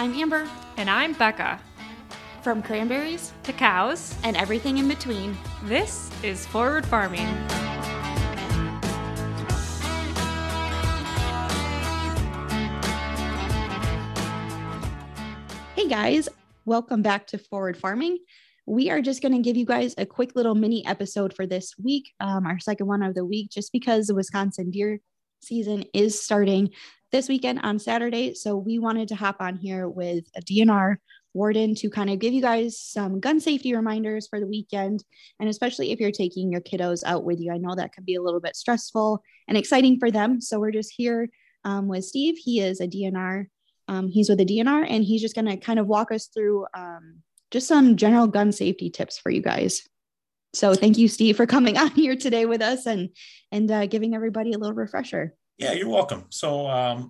I'm Amber. And I'm Becca. From cranberries to cows and everything in between, this is Forward Farming. Hey guys, welcome back to Forward Farming. We are just going to give you guys a quick little mini episode for this week, our second one of the week, just because the Wisconsin deer season is starting this weekend on Saturday. So we wanted to hop on here with a DNR warden to kind of give you guys some gun safety reminders for the weekend. And especially if you're taking your kiddos out with you, I know that can be a little bit stressful and exciting for them. So we're just here with Steve. He is a DNR. He's with the DNR, and he's just going to kind of walk us through just some general gun safety tips for you guys. So thank you, Steve, for coming on here today with us and giving everybody a little refresher. Yeah, you're welcome. So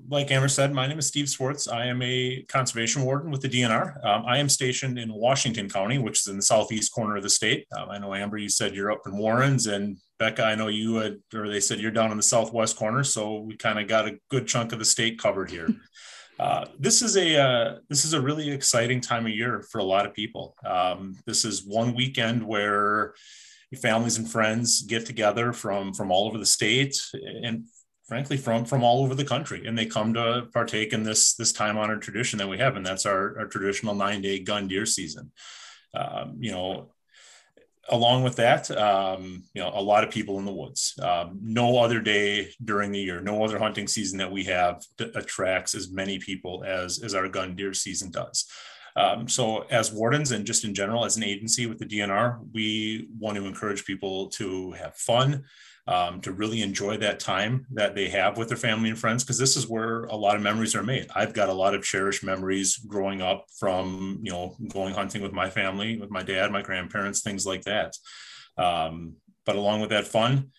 like Amber said, my name is Steve Swiertz. I am a conservation warden with the DNR. I am stationed in Washington County, which is in the southeast corner of the state. I know, Amber, you said you're up in Warrens, and Becca, I know you had, or they said you're down in the southwest corner. So we kind of got a good chunk of the state covered here. This is a really exciting time of year for a lot of people. This is one weekend where families and friends get together from all over the state, and frankly, from all over the country, and they come to partake in this time-honored tradition that we have, and that's our traditional 9-day gun deer season. Along with that, a lot of people in the woods. No other day during the year, no other hunting season that we have attracts as many people as our gun deer season does. So as wardens, and just in general, as an agency with the DNR, we want to encourage people to have fun, to really enjoy that time that they have with their family and friends, because this is where a lot of memories are made. I've got a lot of cherished memories growing up from, going hunting with my family, with my dad, my grandparents, things like that. But along with that fun,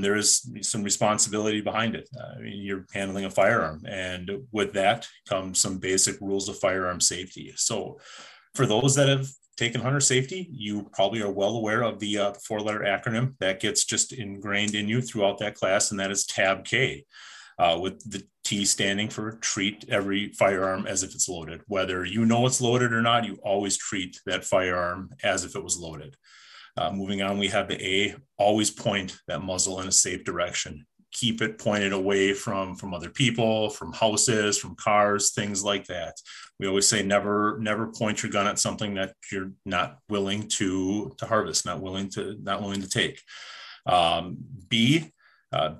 there is some responsibility behind it. You're handling a firearm, and with that comes some basic rules of firearm safety. So for those that have taken hunter safety, you probably are well aware of the 4-letter acronym that gets just ingrained in you throughout that class, and that is Tab K, with the T standing for treat every firearm as if it's loaded. Whether you know it's loaded or not, you always treat that firearm as if it was loaded. Moving on, we have the A, always point that muzzle in a safe direction. Keep it pointed away from other people, from houses, from cars, things like that. We always say never point your gun at something that you're not willing to harvest, not willing to take. B,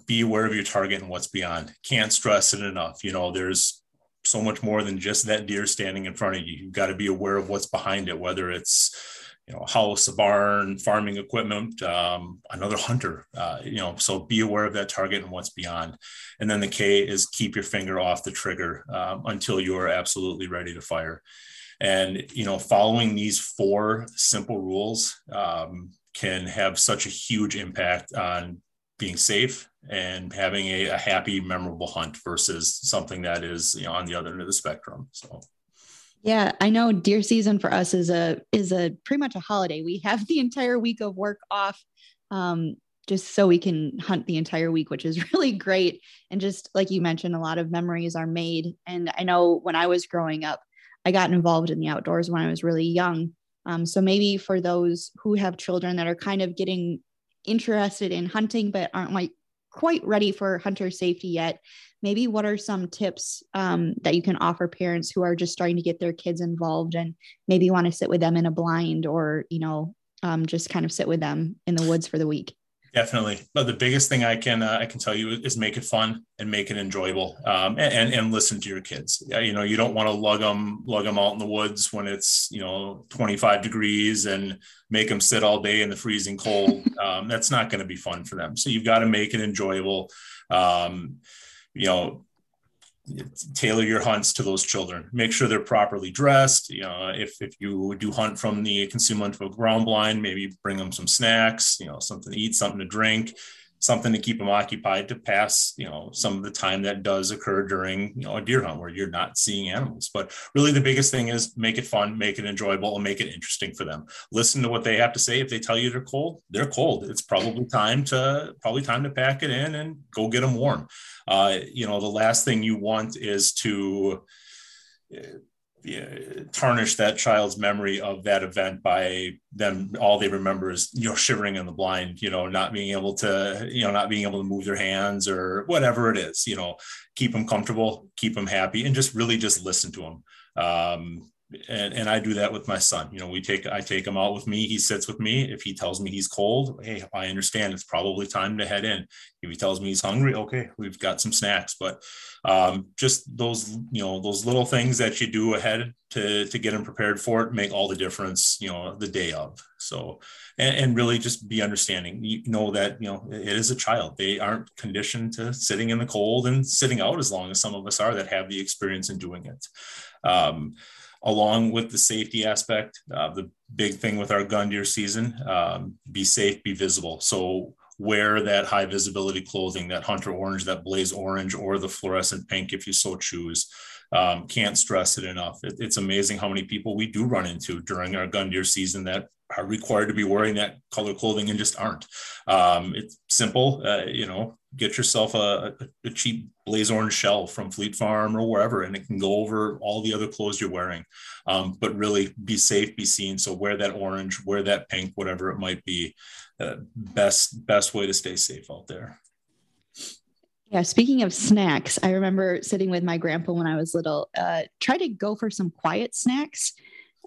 beware of your target and what's beyond. Can't stress it enough. There's so much more than just that deer standing in front of you. You've got to be aware of what's behind it, whether it's a house, a barn, farming equipment, another hunter, so be aware of that target and what's beyond. And then the K is keep your finger off the trigger until you are absolutely ready to fire. And, following these 4 simple rules can have such a huge impact on being safe and having a happy, memorable hunt versus something that is, on the other end of the spectrum. So. Yeah, I know deer season for us is a pretty much a holiday. We have the entire week of work off, just so we can hunt the entire week, which is really great. And just like you mentioned, a lot of memories are made. And I know when I was growing up, I got involved in the outdoors when I was really young. So maybe for those who have children that are kind of getting interested in hunting, but aren't quite ready for hunter safety yet, maybe what are some tips that you can offer parents who are just starting to get their kids involved and maybe want to sit with them in a blind, or, just kind of sit with them in the woods for the week? Definitely. But the biggest thing I can tell you is make it fun and make it enjoyable, and listen to your kids. You don't want to lug them out in the woods when it's, 25 degrees and make them sit all day in the freezing cold. That's not going to be fun for them. So you've got to make it enjoyable. Tailor your hunts to those children. Make sure they're properly dressed. If you do hunt from the consumable ground blind, maybe bring them some snacks, something to eat, something to drink, something to keep them occupied to pass, some of the time that does occur during, a deer hunt where you're not seeing animals. But really the biggest thing is make it fun, make it enjoyable, and make it interesting for them. Listen to what they have to say. If they tell you they're cold. It's probably time to pack it in and go get them warm. The last thing you want is to tarnish that child's memory of that event by them. All they remember is, you know, shivering in the blind, you know, not being able to, you know, not being able to move their hands or whatever it is, you know. Keep them comfortable, keep them happy, and just really just listen to them. And I do that with my son. You know, I take him out with me. He sits with me. If he tells me he's cold, hey, I understand. It's probably time to head in. If he tells me he's hungry, okay, we've got some snacks. But just those, you know, those little things that you do ahead to get him prepared for it make all the difference, you know, the day of. So, and really just be understanding, you know, that, you know, it is a child. They aren't conditioned to sitting in the cold and sitting out as long as some of us are that have the experience in doing it. Along with the safety aspect, the big thing with our gun deer season, be safe, be visible. So wear that high visibility clothing, that hunter orange, that blaze orange, or the fluorescent pink if you so choose. Can't stress it enough. It's amazing how many people we do run into during our gun deer season that are required to be wearing that color clothing and just aren't. It's simple, you know, get yourself a cheap blaze orange shell from Fleet Farm or wherever, and it can go over all the other clothes you're wearing. But really be safe, be seen. So wear that orange, wear that pink, whatever it might be. Best way to stay safe out there. Yeah, speaking of snacks, I remember sitting with my grandpa when I was little, try to go for some quiet snacks.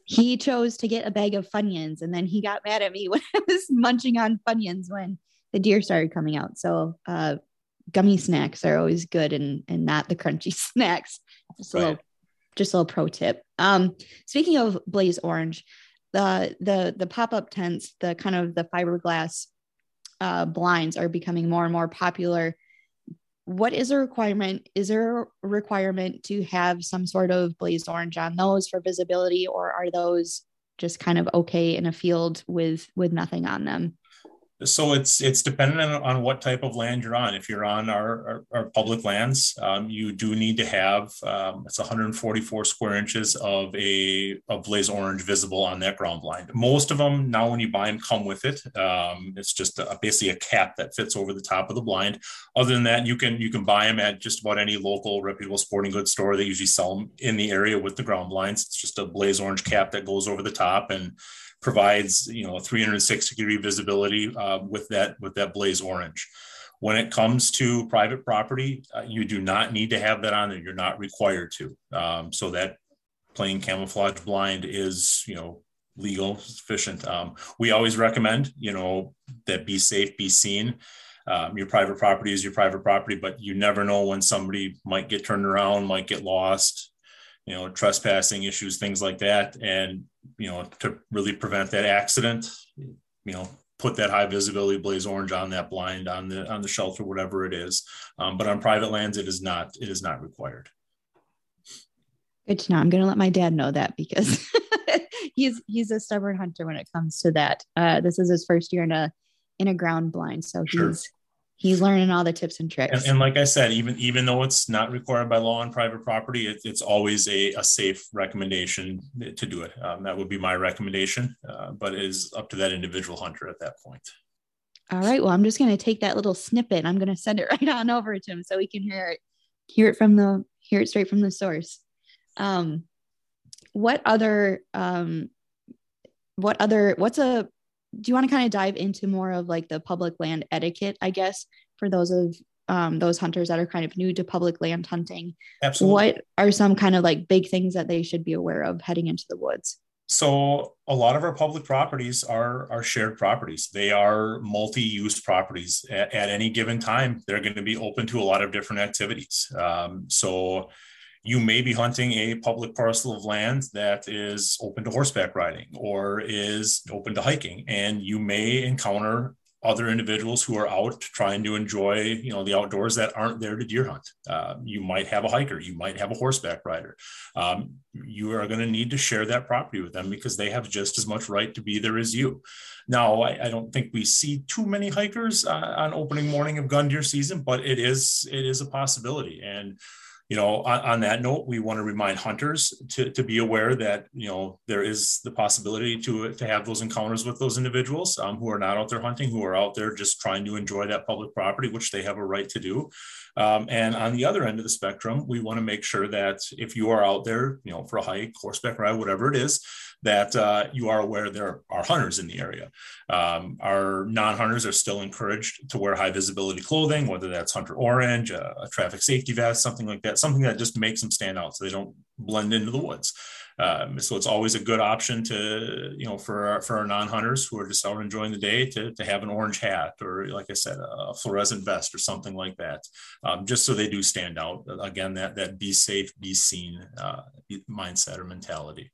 He chose to get a bag of Funyuns, and then he got mad at me when I was munching on Funyuns when the deer started coming out. So gummy snacks are always good, and not the crunchy snacks. Just a little pro tip. Speaking of blaze orange, the pop-up tents, the kind of the fiberglass blinds are becoming more and more popular. What is a requirement? Is there a requirement to have some sort of blaze orange on those for visibility, or are those just kind of okay in a field with nothing on them? So it's dependent on what type of land you're on. If you're on our public lands, you do need to have, it's 144 square inches of a blaze orange visible on that ground blind. Most of them now when you buy them come with it. It's just basically a cap that fits over the top of the blind. Other than that, you can buy them at just about any local reputable sporting goods store. They usually sell them in the area with the ground blinds. It's just a blaze orange cap that goes over the top and provides, you know, 360-degree visibility with that blaze orange. When it comes to private property, you do not need to have that on there. You're not required to. So that plain camouflage blind is, you know, legal, sufficient. We always recommend, you know, that be safe, be seen. Your private property is your private property, but you never know when somebody might get turned around, might get lost, you know, trespassing issues, things like that. And you know, to really prevent that accident, you know, put that high visibility blaze orange on that blind, on the shelter, whatever it is. But on private lands, it is not required. Good to know. I'm going to let my dad know that, because he's a stubborn hunter when it comes to that. This is his first year in a ground blind. So He's learning all the tips and tricks. And like I said, even though it's not required by law on private property, it's always a safe recommendation to do it. That would be my recommendation, but it is up to that individual hunter at that point. All right. Well, I'm just going to take that little snippet and I'm going to send it right on over to him so we can hear it straight from the source. Do you want to kind of dive into more of like the public land etiquette, I guess, for those of those hunters that are kind of new to public land hunting? Absolutely. What are some kind of like big things that they should be aware of heading into the woods? So a lot of our public properties are shared properties. They are multi-use properties. At any given time, they're going to be open to a lot of different activities. So you may be hunting a public parcel of land that is open to horseback riding or is open to hiking, and you may encounter other individuals who are out trying to enjoy, you know, the outdoors that aren't there to deer hunt. You might have a hiker, you might have a horseback rider. You are going to need to share that property with them because they have just as much right to be there as you. Now, I don't think we see too many hikers on opening morning of gun deer season, but it is a possibility. And You know, on that note, we want to remind hunters to be aware that, you know, there is the possibility to have those encounters with those individuals who are not out there hunting, who are out there just trying to enjoy that public property, which they have a right to do. And on the other end of the spectrum, we want to make sure that if you are out there, you know, for a hike, horseback ride, whatever it is, that you are aware there are hunters in the area. Our non-hunters are still encouraged to wear high visibility clothing, whether that's hunter orange, a traffic safety vest, something like that, something that just makes them stand out so they don't blend into the woods. So it's always a good option to, you know, for our non-hunters who are just out enjoying the day to have an orange hat or, like I said, a fluorescent vest or something like that, just so they do stand out. Again, that be safe, be seen mindset or mentality.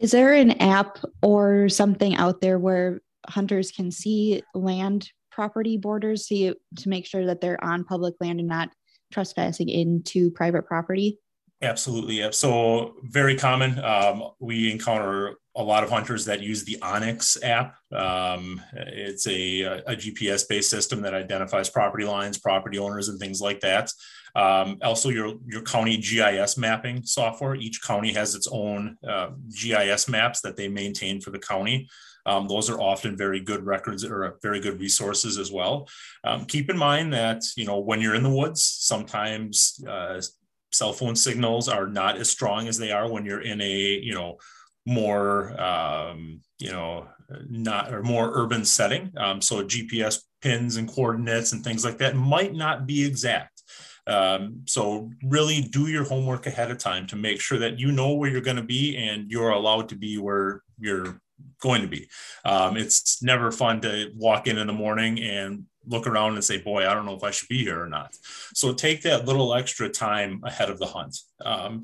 Is there an app or something out there where hunters can see land property borders to make sure that they're on public land and not trespassing into private property? Absolutely. So very common. We encounter a lot of hunters that use the Onyx app. It's a GPS-based system that identifies property lines, property owners, and things like that. Also, your county GIS mapping software. Each county has its own GIS maps that they maintain for the county. Those are often very good records or very good resources as well. Keep in mind that, you know, when you're in the woods, sometimes cell phone signals are not as strong as they are when you're in a, you know, more, you know, not or more urban setting. So GPS pins and coordinates and things like that might not be exact. So really do your homework ahead of time to make sure that you know where you're going to be and you're allowed to be where you're going to be. It's never fun to walk in the morning and look around and say, boy, I don't know if I should be here or not. So take that little extra time ahead of the hunt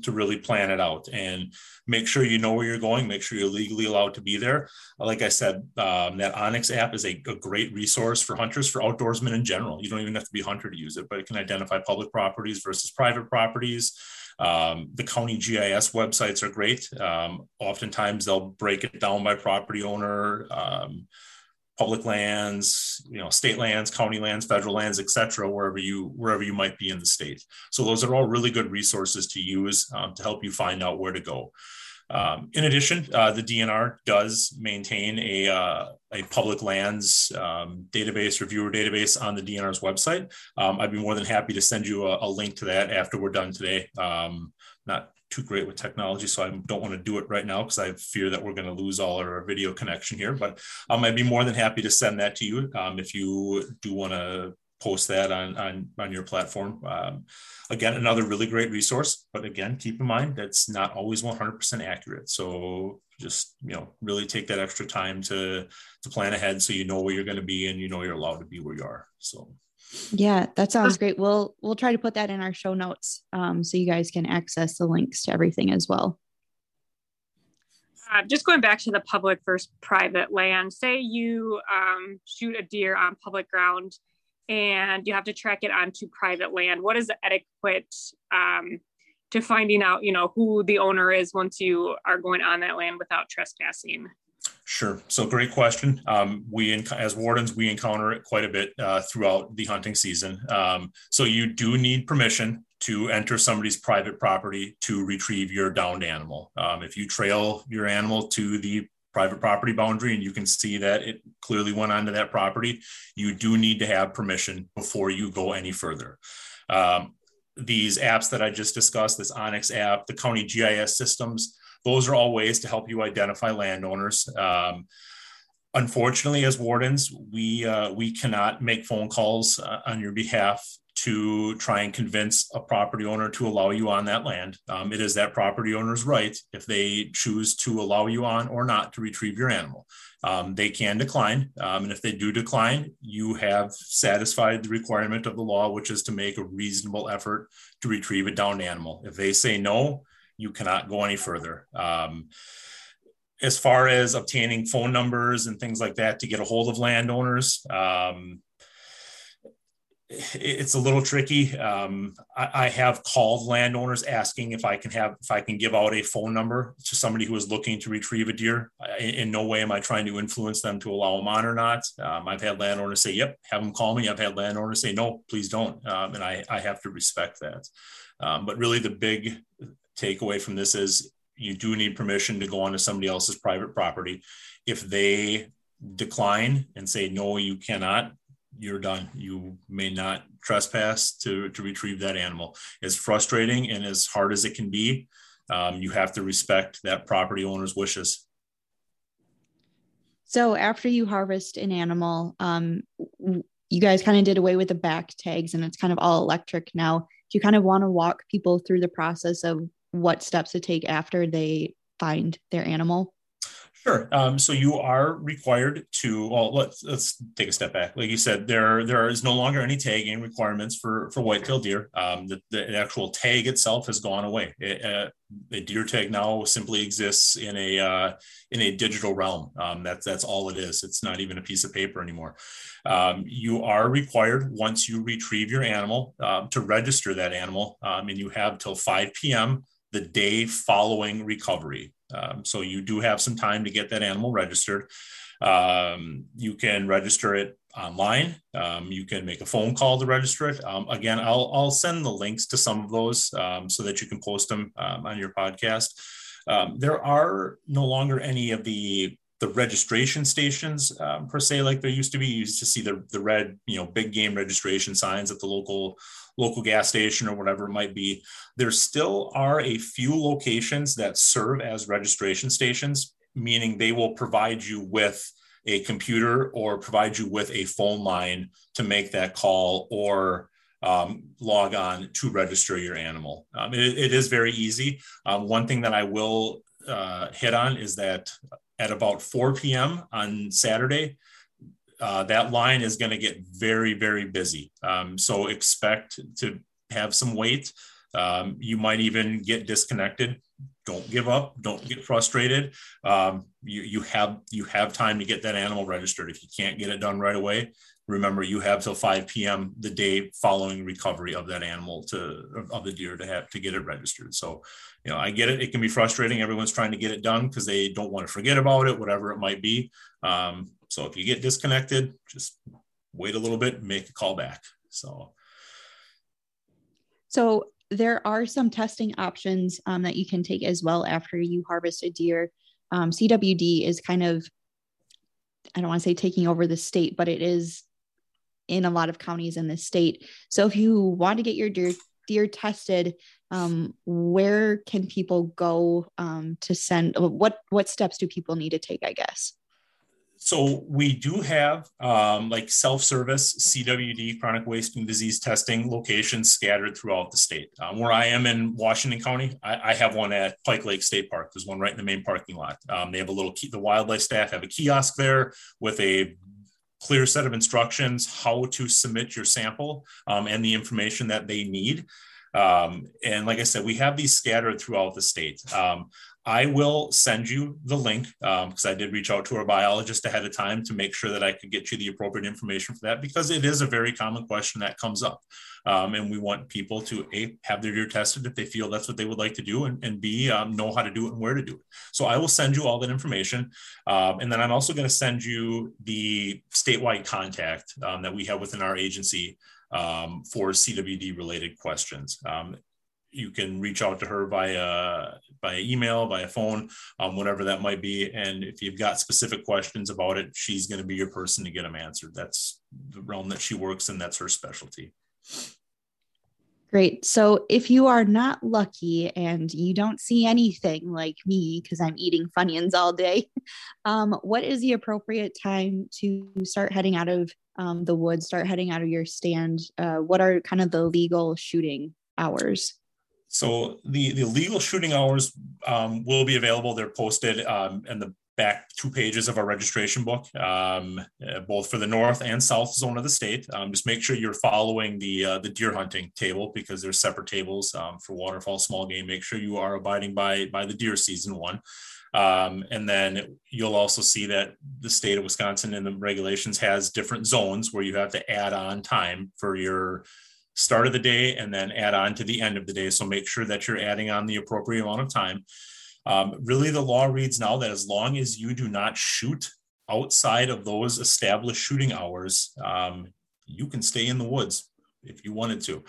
to really plan it out and make sure you know where you're going, make sure you're legally allowed to be there. Like I said, that Onyx app is a great resource for hunters, for outdoorsmen in general. You don't even have to be a hunter to use it, but it can identify public properties versus private properties. The county GIS websites are great. Oftentimes they'll break it down by property owner, public lands, you know, state lands, county lands, federal lands, et cetera, wherever you might be in the state. So those are all really good resources to use to help you find out where to go. In addition, the DNR does maintain a public lands database, reviewer database on the DNR's website. I'd be more than happy to send you a link to that after we're done today. Not too great with technology, so I don't want to do it right now because I fear that we're going to lose all our video connection here, but I'd be more than happy to send that to you if you do want to post that on your platform. Again, another really great resource, but again, keep in mind that's not always 100% accurate. So just, you know, really take that extra time to plan ahead so you know where you're going to be and you know you're allowed to be where you are. So yeah, that sounds great. We'll try to put that in our show notes so you guys can access the links to everything as well. Just going back to the public versus private land, say you shoot a deer on public ground and you have to track it onto private land. What is the etiquette to finding out, you know, who the owner is once you are going on that land without trespassing? Sure. So great question. As wardens, we encounter it quite a bit throughout the hunting season. So you do need permission to enter somebody's private property to retrieve your downed animal. If you trail your animal to the private property boundary and you can see that it clearly went onto that property, you do need to have permission before you go any further. These apps that I just discussed, this Onyx app, the county GIS systems, those are all ways to help you identify landowners. Unfortunately, as wardens, we cannot make phone calls on your behalf to try and convince a property owner to allow you on that land. It is that property owner's right if they choose to allow you on or not to retrieve your animal. They can decline. And if they do decline, you have satisfied the requirement of the law, which is to make a reasonable effort to retrieve a downed animal. If they say no, you cannot go any further. As far as obtaining phone numbers and things like that to get a hold of landowners, it's a little tricky. I have called landowners asking if I can give out a phone number to somebody who is looking to retrieve a deer. In no way am I trying to influence them to allow them on or not. I've had landowners say, yep, have them call me. I've had landowners say, no, please don't. And I have to respect that. But really the big takeaway from this is you do need permission to go onto somebody else's private property. If they decline and say, no, you cannot, you're done. You may not trespass to retrieve that animal. It's frustrating and as hard as it can be, you have to respect that property owner's wishes. So after you harvest an animal, you guys kind of did away with the back tags and it's kind of all electric now. Do you kind of want to walk people through the process of what steps to take after they find their animal? Sure. So you are required to, well, let's take a step back. Like you said, there is no longer any tagging requirements for white-tailed deer. The actual tag itself has gone away. The deer tag now simply exists in a digital realm. That's all it is. It's not even a piece of paper anymore. You are required once you retrieve your animal to register that animal, and you have till 5 p.m. the day following recovery. So you do have some time to get that animal registered. You can register it online. You can make a phone call to register it. Again, I'll send the links to some of those so that you can post them on your podcast. There are no longer any of the registration stations per se, like there used to be. You used to see the red, big game registration signs at the local gas station or whatever it might be. There still are a few locations that serve as registration stations, meaning they will provide you with a computer or provide you with a phone line to make that call or log on to register your animal. It is very easy. One thing that I will hit on is that at about 4 p.m. on Saturday, that line is going to get very, very busy. So expect to have some wait. You might even get disconnected. Don't give up. Don't get frustrated. You have time to get that animal registered. If you can't get it done right away, remember you have till 5 p.m. the day following recovery of that animal of the deer to get it registered. So, I get it. It can be frustrating. Everyone's trying to get it done because they don't want to forget about it, whatever it might be. So if you get disconnected, just wait a little bit, make a call back. So there are some testing options that you can take as well after you harvest a deer. CWD is kind of, I don't want to say taking over the state, but it is in a lot of counties in the state. So if you want to get your deer tested, where can people go to send, what steps do people need to take, I guess? So we do have like self-service CWD, chronic waste and disease testing locations scattered throughout the state. Where I am in Washington County, I have one at Pike Lake State Park. There's one right in the main parking lot. They have the wildlife staff have a kiosk there with a clear set of instructions, how to submit your sample and the information that they need. And like I said, we have these scattered throughout the state. I will send you the link because I did reach out to our biologist ahead of time to make sure that I could get you the appropriate information for that, because it is a very common question that comes up. And we want people to A, have their deer tested if they feel that's what they would like to do, and B, know how to do it and where to do it. So I will send you all that information. And then I'm also going to send you the statewide contact that we have within our agency for CWD related questions. You can reach out to her via email, via phone, whatever that might be. And if you've got specific questions about it, she's going to be your person to get them answered. That's the realm that she works in. That's her specialty. Great. So if you are not lucky and you don't see anything like me, because I'm eating Funyuns all day, what is the appropriate time to start heading out of the woods, start heading out of your stand? What are kind of the legal shooting hours? So the legal shooting hours will be available. They're posted in the back two pages of our registration book, both for the north and south zone of the state. Just make sure you're following the deer hunting table, because there's separate tables for waterfowl, small game. Make sure you are abiding by the deer season one. And then you'll also see that the state of Wisconsin in the regulations has different zones where you have to add on time for your start of the day and then add on to the end of the day. So make sure that you're adding on the appropriate amount of time. Really, the law reads now that as long as you do not shoot outside of those established shooting hours, you can stay in the woods if you wanted to.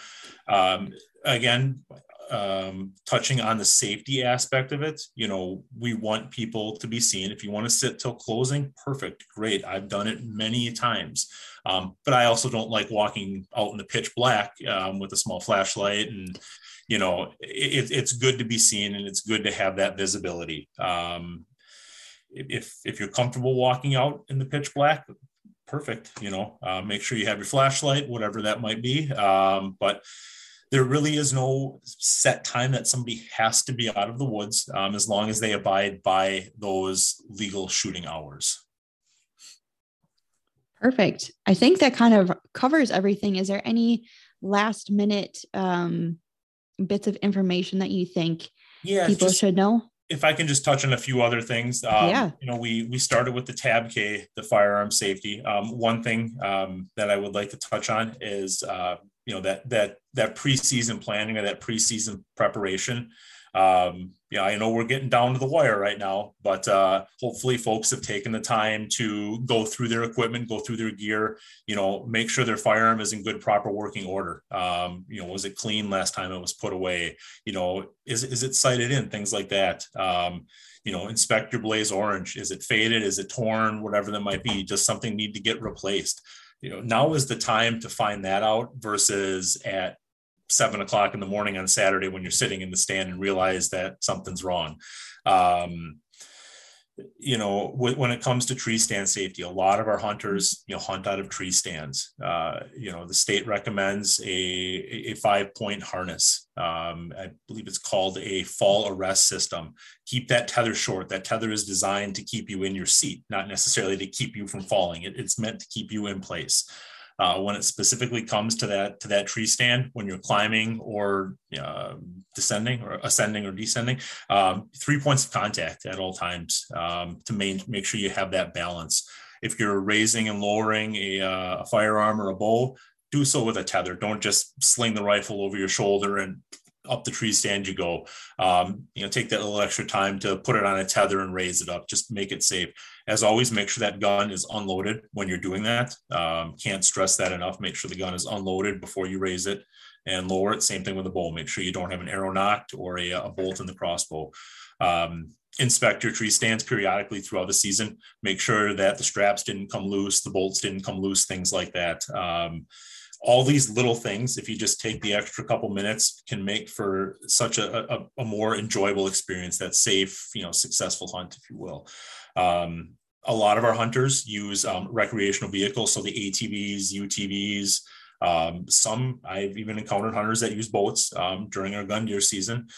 Touching on the safety aspect of it, you know, we want people to be seen. If you want to sit till closing, perfect, great. I've done it many times. But I also don't like walking out in the pitch black with a small flashlight, and, you know, it's good to be seen and it's good to have that visibility. If you're comfortable walking out in the pitch black, perfect, you know, make sure you have your flashlight, whatever that might be. But there really is no set time that somebody has to be out of the woods, as long as they abide by those legal shooting hours. Perfect. I think that kind of covers everything. Is there any last minute bits of information that you think people should know? If I can just touch on a few other things, you know, we started with the Tab K, the firearm safety. One thing that I would like to touch on is, you know, that preseason planning or that preseason preparation. I know we're getting down to the wire right now, but hopefully folks have taken the time to go through their equipment, go through their gear, you know, make sure their firearm is in good, proper working order. You know, was it clean last time it was put away? You know, is it sighted in? Things like that. You know, inspect your blaze orange. Is it faded? Is it torn? Whatever that might be. Does something need to get replaced? You know, now is the time to find that out versus at 7:00 in the morning on Saturday when you're sitting in the stand and realize that something's wrong. You know, when it comes to tree stand safety, a lot of our hunters, you know, hunt out of tree stands. You know, the state recommends a 5-point harness. I believe it's called a fall arrest system. Keep that tether short. That tether is designed to keep you in your seat, not necessarily to keep you from falling. It's meant to keep you in place. When it specifically comes to that tree stand, when you're climbing or descending or ascending or descending, 3 points of contact at all times to make sure you have that balance. If you're raising and lowering a firearm or a bow, do so with a tether. Don't just sling the rifle over your shoulder and up the tree stand you go. You know, take that little extra time to put it on a tether and raise it up. Just make it safe. As always, make sure that gun is unloaded when you're doing that. Can't stress that enough. Make sure the gun is unloaded before you raise it and lower it. Same thing with a bow. Make sure you don't have an arrow knocked or a bolt in the crossbow. Inspect your tree stands periodically throughout the season. Make sure that the straps didn't come loose, the bolts didn't come loose, things like that. All these little things, if you just take the extra couple minutes, can make for such a more enjoyable experience, that safe, you know, successful hunt, if you will. A lot of our hunters use recreational vehicles, so the ATVs, UTVs. Some, I've even encountered hunters that use boats during our gun deer season.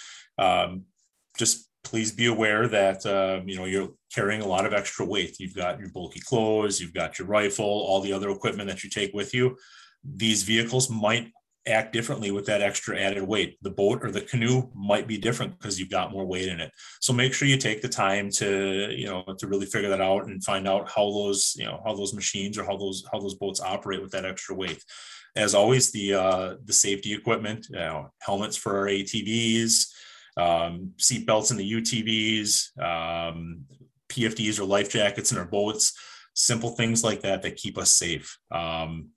Just please be aware that, you know, you're carrying a lot of extra weight. You've got your bulky clothes, you've got your rifle, all the other equipment that you take with you. These vehicles might act differently with that extra added weight. The boat or the canoe might be different because you've got more weight in it. So make sure you take the time to, you know, to really figure that out and find out how those, you know, how those machines or how those boats operate with that extra weight. As always, the safety equipment, you know, helmets for our ATVs, seat belts in the UTVs, PFDs or life jackets in our boats. Simple things like that keep us safe.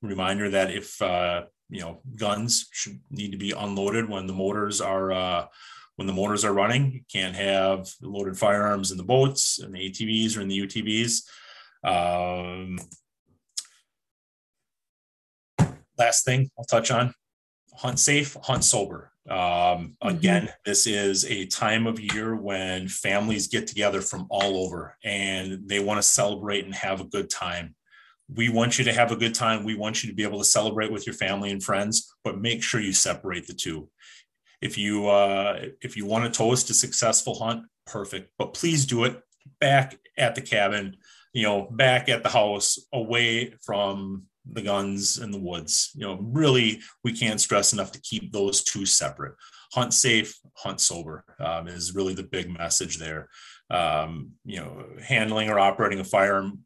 Reminder that if you know, guns should need to be unloaded when the motors are running. You can't have loaded firearms in the boats and the ATVs or in the UTVs. Last thing I'll touch on: hunt safe, hunt sober. Again, this is a time of year when families get together from all over and they want to celebrate and have a good time. We want you to have a good time. We want you to be able to celebrate with your family and friends, but make sure you separate the two. If you want to toast a successful hunt, perfect, but please do it back at the cabin, you know, back at the house, away from the guns and the woods. You know, really, we can't stress enough to keep those two separate. Hunt safe, hunt sober is really the big message there. You know, handling or operating a firearm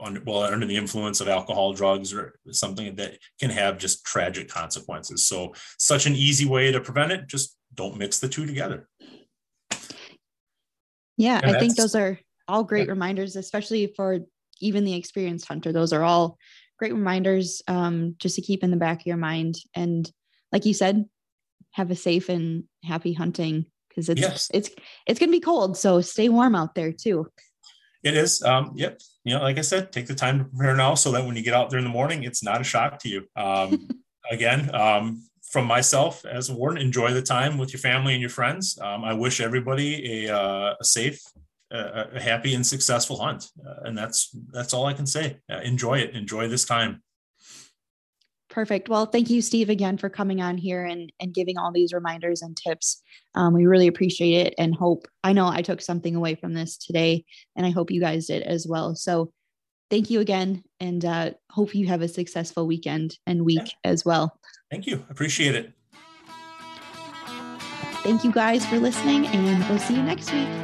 under the influence of alcohol, drugs, or something that can have just tragic consequences. So such an easy way to prevent it, just don't mix the two together. Yeah, I think those are all great reminders, especially for even the experienced hunter. Those are all great reminders just to keep in the back of your mind. And like you said, have a safe and happy hunting, because it's going to be cold. So stay warm out there too. It is. Yep. You know, like I said, take the time to prepare now so that when you get out there in the morning, it's not a shock to you. Again, from myself as a warden, enjoy the time with your family and your friends. I wish everybody a safe, a happy and successful hunt. And that's all I can say. Enjoy it. Enjoy this time. Perfect. Well, thank you, Steve, again, for coming on here and giving all these reminders and tips. We really appreciate it and hope, I know I took something away from this today, and I hope you guys did as well. So thank you again, and hope you have a successful weekend and week as well. Thank you. Appreciate it. Thank you guys for listening, and we'll see you next week.